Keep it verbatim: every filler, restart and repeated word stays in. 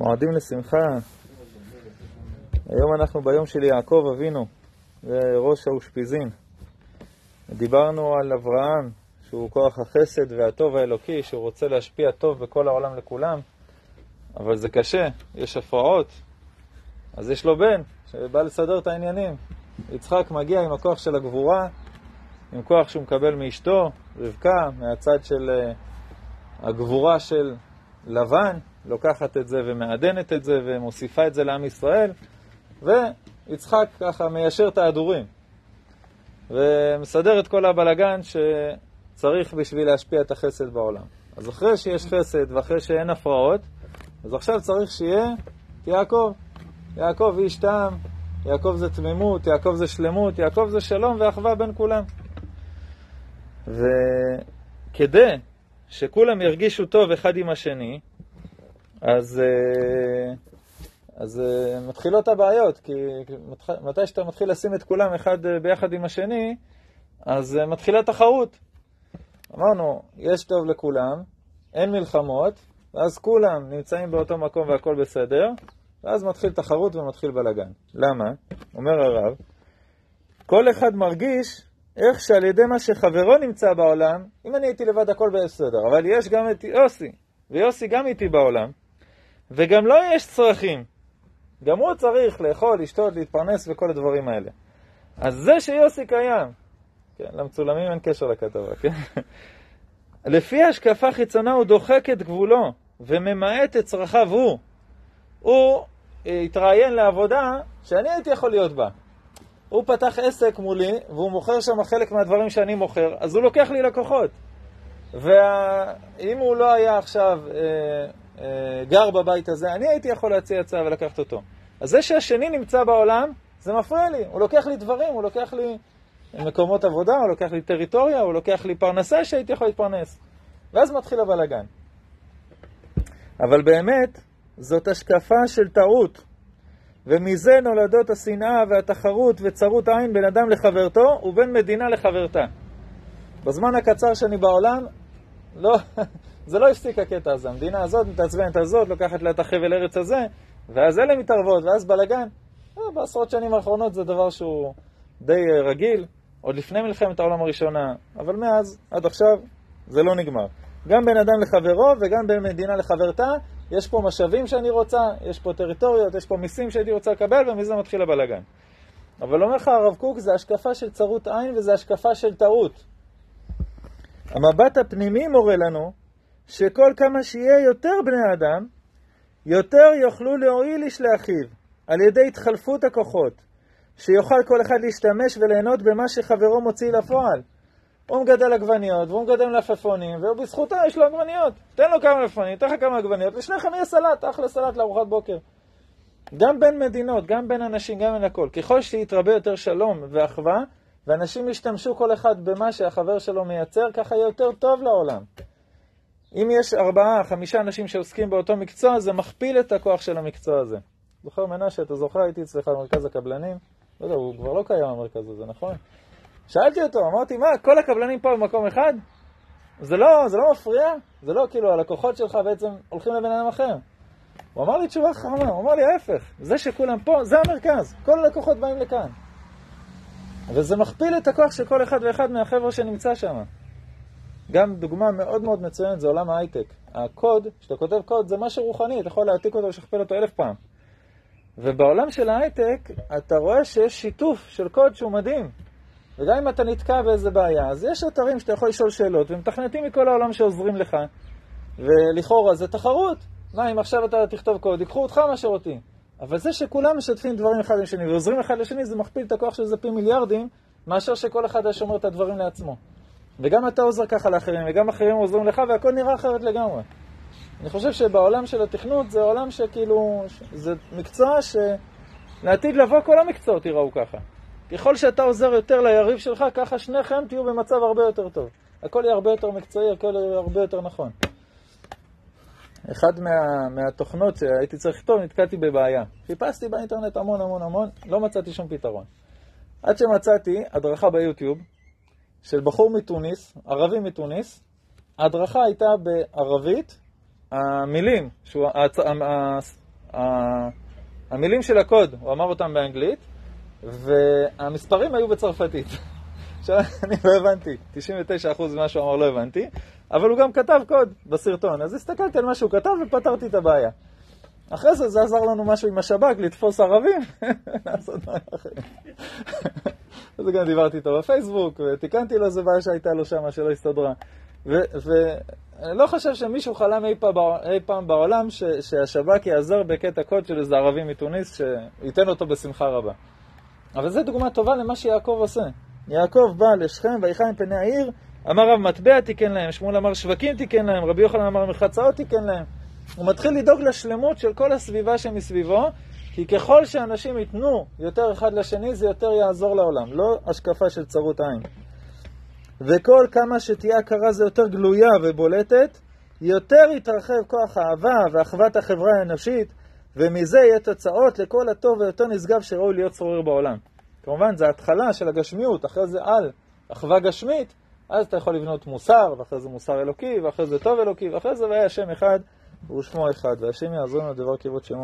מועדים לשמחה. היום אנחנו ביום של יעקב אבינו, ראש האושפיזין. דיברנו על אברהם, שהוא כוח החסד והטוב האלוקי, שהוא רוצה להשפיע טוב בכל העולם לכולם, אבל זה קשה, יש הפרעות. אז יש לו בן שבא לסדר את העניינים. יצחק מגיע עם הכוח של הגבורה, עם כוח שהוא מקבל מאשתו, רבקה, מהצד של הגבורה של לבן, לוקחת את זה ומעדנת את זה ומוסיפה את זה לעם ישראל, ויצחק ככה מיישר את ההדורים ומסדר את כל הבלגן שצריך בשביל להשפיע את החסד בעולם. אז אחרי שיש חסד ואחרי שאין הפרעות, אז עכשיו צריך שיהיה יעקב. יעקב איש טעם, יעקב זה תמימות, יעקב זה שלמות, יעקב זה שלום ואחווה בין כולם. וכדי שכולם ירגישו טוב אחד עם השני, אז אז מתחילות הבעיות, כי מתי שאתה מתחיל לשים את כולם אחד ביחד עם השני, אז מתחילה תחרות. אמרנו, יש טוב לכולם, אין מלחמות, ואז כולם נמצאים באותו מקום והכל בסדר, ואז מתחיל תחרות ומתחיל בלגן. למה? אומר הרב, כל אחד מרגיש איך שעל ידי מה שחברו נמצא בעולם, אם אני הייתי לבד הכל בסדר, אבל יש גם את יוסי, ויוסי גם איתי בעולם, וגם לא יש צרכים. גם הוא צריך לאכול, לשתות, להתפרנס וכל הדברים האלה. אז זה שיוסי קיים, כן, למצולמים אין קשר לכתבה, כן? לפי השקפה חיצונה הוא דוחק את גבולו, וממעט את צרכיו הוא. הוא התראיין לעבודה שאני הייתי יכול להיות בה. הוא פתח עסק מולי, והוא מוכר שם חלק מהדברים שאני מוכר, אז הוא לוקח לי לקוחות. ואם הוא לא היה עכשיו אה, אה, גר בבית הזה, אני הייתי יכול להציע הצעה ולקחת אותו. אז זה שהשני נמצא בעולם, זה מפריע לי. הוא לוקח לי דברים, הוא לוקח לי מקומות עבודה, הוא לוקח לי טריטוריה, הוא לוקח לי פרנסה שהייתי יכול להתפרנס. ואז מתחיל הבלגן. אבל באמת, זאת השקפה של טעות. ומזה נולדות השנאה והתחרות וצרות עין בין אדם לחברתו ובין מדינה לחברתה. בזמן הקצר שאני בעולם, לא, זה לא הפסיק הקטע הזה. המדינה הזאת מתעצבנת הזאת, לוקחת לה את החבל ארץ הזה, ואז אלה מתערבות, ואז בלגן. בעשרות שנים האחרונות זה דבר שהוא די רגיל, עוד לפני מלחמת העולם הראשונה, אבל מאז עד עכשיו זה לא נגמר. גם בין אדם לחברו וגם בין מדינה לחברתה, יש פה משאבים שאני רוצה, יש פה טריטוריות, יש פה מיסים שאני רוצה לקבל, ומזה מתחיל הבלגן. אבל אומר לך הרב קוק, זה השקפה של צרות עין וזה השקפה של טעות. המבט הפנימי מורה לנו שכל כמה שיהיה יותר בני אדם, יותר יוכלו להועיל איש לאחיו, על ידי התחלפות הכוחות, שיוכל כל אחד להשתמש וליהנות במה שחברו מוציא לפועל. הוא מגדל עגבניות, והוא מגדל מלפפונים, ובזכותה יש לו עגבניות. תן לו כמה מלפפונים, תן לך כמה עגבניות, ושניכם יהיה סלט, אחלה סלט לארוחת בוקר. גם בין מדינות, גם בין אנשים, גם בין הכל. ככל שיתרבה יותר שלום ואחווה, ואנשים ישתמשו כל אחד במה שהחבר שלו מייצר, ככה יהיה יותר טוב לעולם. אם יש ארבעה, חמישה אנשים שעוסקים באותו מקצוע, זה מכפיל את הכוח של המקצוע הזה. זוכר מנשה, אתה זוכר, הייתי אצלך במרכז הקבלנים? לא יודע, הוא כבר לא קיים המרכז הזה, נכון? שאלתי אותו, אמרתי, מה, כל הקבלנים פה במקום אחד? זה לא, זה לא מפריע? זה לא, כאילו, הלקוחות שלך בעצם הולכים לבן אדם אחר. הוא אמר לי תשובה חכמה, הוא אמר לי, ההפך, זה שכולם פה, זה המרכז, כל הלקוחות באים לכאן. וזה מכפיל את הכוח של כל אחד ואחד מהחבר'ה שנמצא שם. גם דוגמה מאוד מאוד מצוינת, זה עולם ההייטק. הקוד, כשאתה כותב קוד, זה משהו רוחני, אתה יכול להעתיק אותו ושכפל אותו אלף פעם. ובעולם של ההייטק, אתה רואה שיש שיתוף של קוד שהוא מדהים. וגם אם אתה נתקע באיזה בעיה, אז יש אתרים שאתה יכול לשאול שאלות, ומתכנתים מכל העולם שעוזרים לך, ולכאורה זה תחרות. מה, אם עכשיו אתה תכתוב קוד, יקחו אותך מאשר אותי. אבל זה שכולם משתפים דברים אחד לשני, ועוזרים אחד לשני, זה מכפיל את הכוח של זה פי מיליארדים, מאשר שכל אחד שומר את הדברים לעצמו. וגם אתה עוזר ככה לאחרים, וגם אחרים עוזרים לך, והכל נראה אחרת לגמרי. אני חושב שבעולם של התכנות, זה עולם שכאילו, זה מקצוע שלעתיד לבוא כל המקצועות יראו ככה. ככל שאתה עוזר יותר ליריב שלך, ככה שניכם תהיו במצב הרבה יותר טוב. הכל יהיה הרבה יותר מקצועי, הכל יהיה הרבה יותר נכון. אחד מה, מהתוכנות שהייתי צריך לכתוב, נתקעתי בבעיה. חיפשתי באינטרנט המון המון המון, לא מצאתי שום פתרון. עד שמצאתי הדרכה ביוטיוב של בחור מתוניס, ערבי מתוניס. ההדרכה הייתה בערבית, המילים, שהוא, המילים של הקוד, הוא אמר אותם באנגלית, והמספרים היו בצרפתית. עכשיו, אני לא הבנתי, תשעים ותשע אחוז ממה שהוא אמר לא הבנתי, אבל הוא גם כתב קוד בסרטון, אז הסתכלתי על מה שהוא כתב ופתרתי את הבעיה. אחרי זה, זה עזר לנו משהו עם השב"כ, לתפוס ערבים, לעשות מה אחרים. אז גם דיברתי איתו בפייסבוק, ותיקנתי לו, זה בעיה שהייתה לו שם, שלא הסתדרה. ואני לא חושב שמישהו חלם אי פעם, אי פעם בעולם ש, שהשב"כ יעזר בקטע קוד של איזה ערבי מתוניס, שייתן אותו בשמחה רבה. אבל זו דוגמה טובה למה שיעקב עושה. יעקב בא לשכם, ויחי עם פני העיר, אמר רב מטבע תיקן להם, שמואל אמר שווקים תיקן להם, רבי יוחנן אמר מחצאות תיקן להם. הוא מתחיל לדאוג לשלמות של כל הסביבה שמסביבו, כי ככל שאנשים ייתנו יותר אחד לשני, זה יותר יעזור לעולם, לא השקפה של צרות עין. וכל כמה שתהיה הכרה זה יותר גלויה ובולטת, יותר יתרחב כוח האהבה ואחוות החברה האנושית, ומזה יהיה תוצאות לכל הטוב ויותר נשגב שראוי להיות צורר בעולם. כמובן, זה ההתחלה של הגשמיות, אחרי זה על אחווה גשמית, אז אתה יכול לבנות מוסר, ואחרי זה מוסר אלוקי, ואחרי זה טוב אלוקי, ואחרי זה והיה שם אחד, ושמו אחד, והשם יעזור לנו דבר כיבוד שמו.